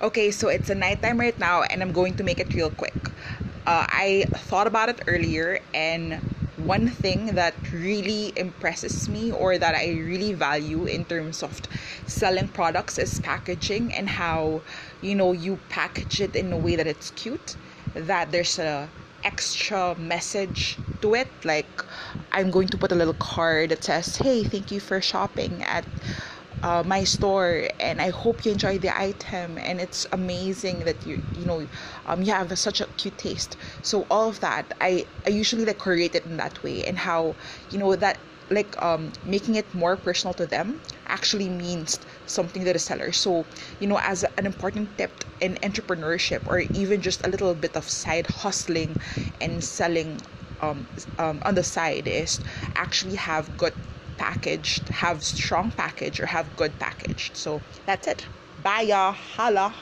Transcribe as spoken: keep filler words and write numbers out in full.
Okay, so it's a nighttime right now, and I'm going to make it real quick. Uh, I thought about it earlier, and one thing that really impresses me, or that I really value in terms of selling products, is packaging, and how, you know, you package it in a way that it's cute, that there's a extra message to it. Like, I'm going to put a little card that says, hey, thank you for shopping at uh, my store, and I hope you enjoy the item, and it's amazing that you you know um you have such a cute taste. So all of that, I, I usually like create it in that way, and how, you know, that like um making it more personal to them actually means something to the seller. So, you know, as an important tip in entrepreneurship, or even just a little bit of side hustling and selling um, um on the side, is actually have good packaged have strong package or have good packaged. So that's it. Bye y'all. Holla.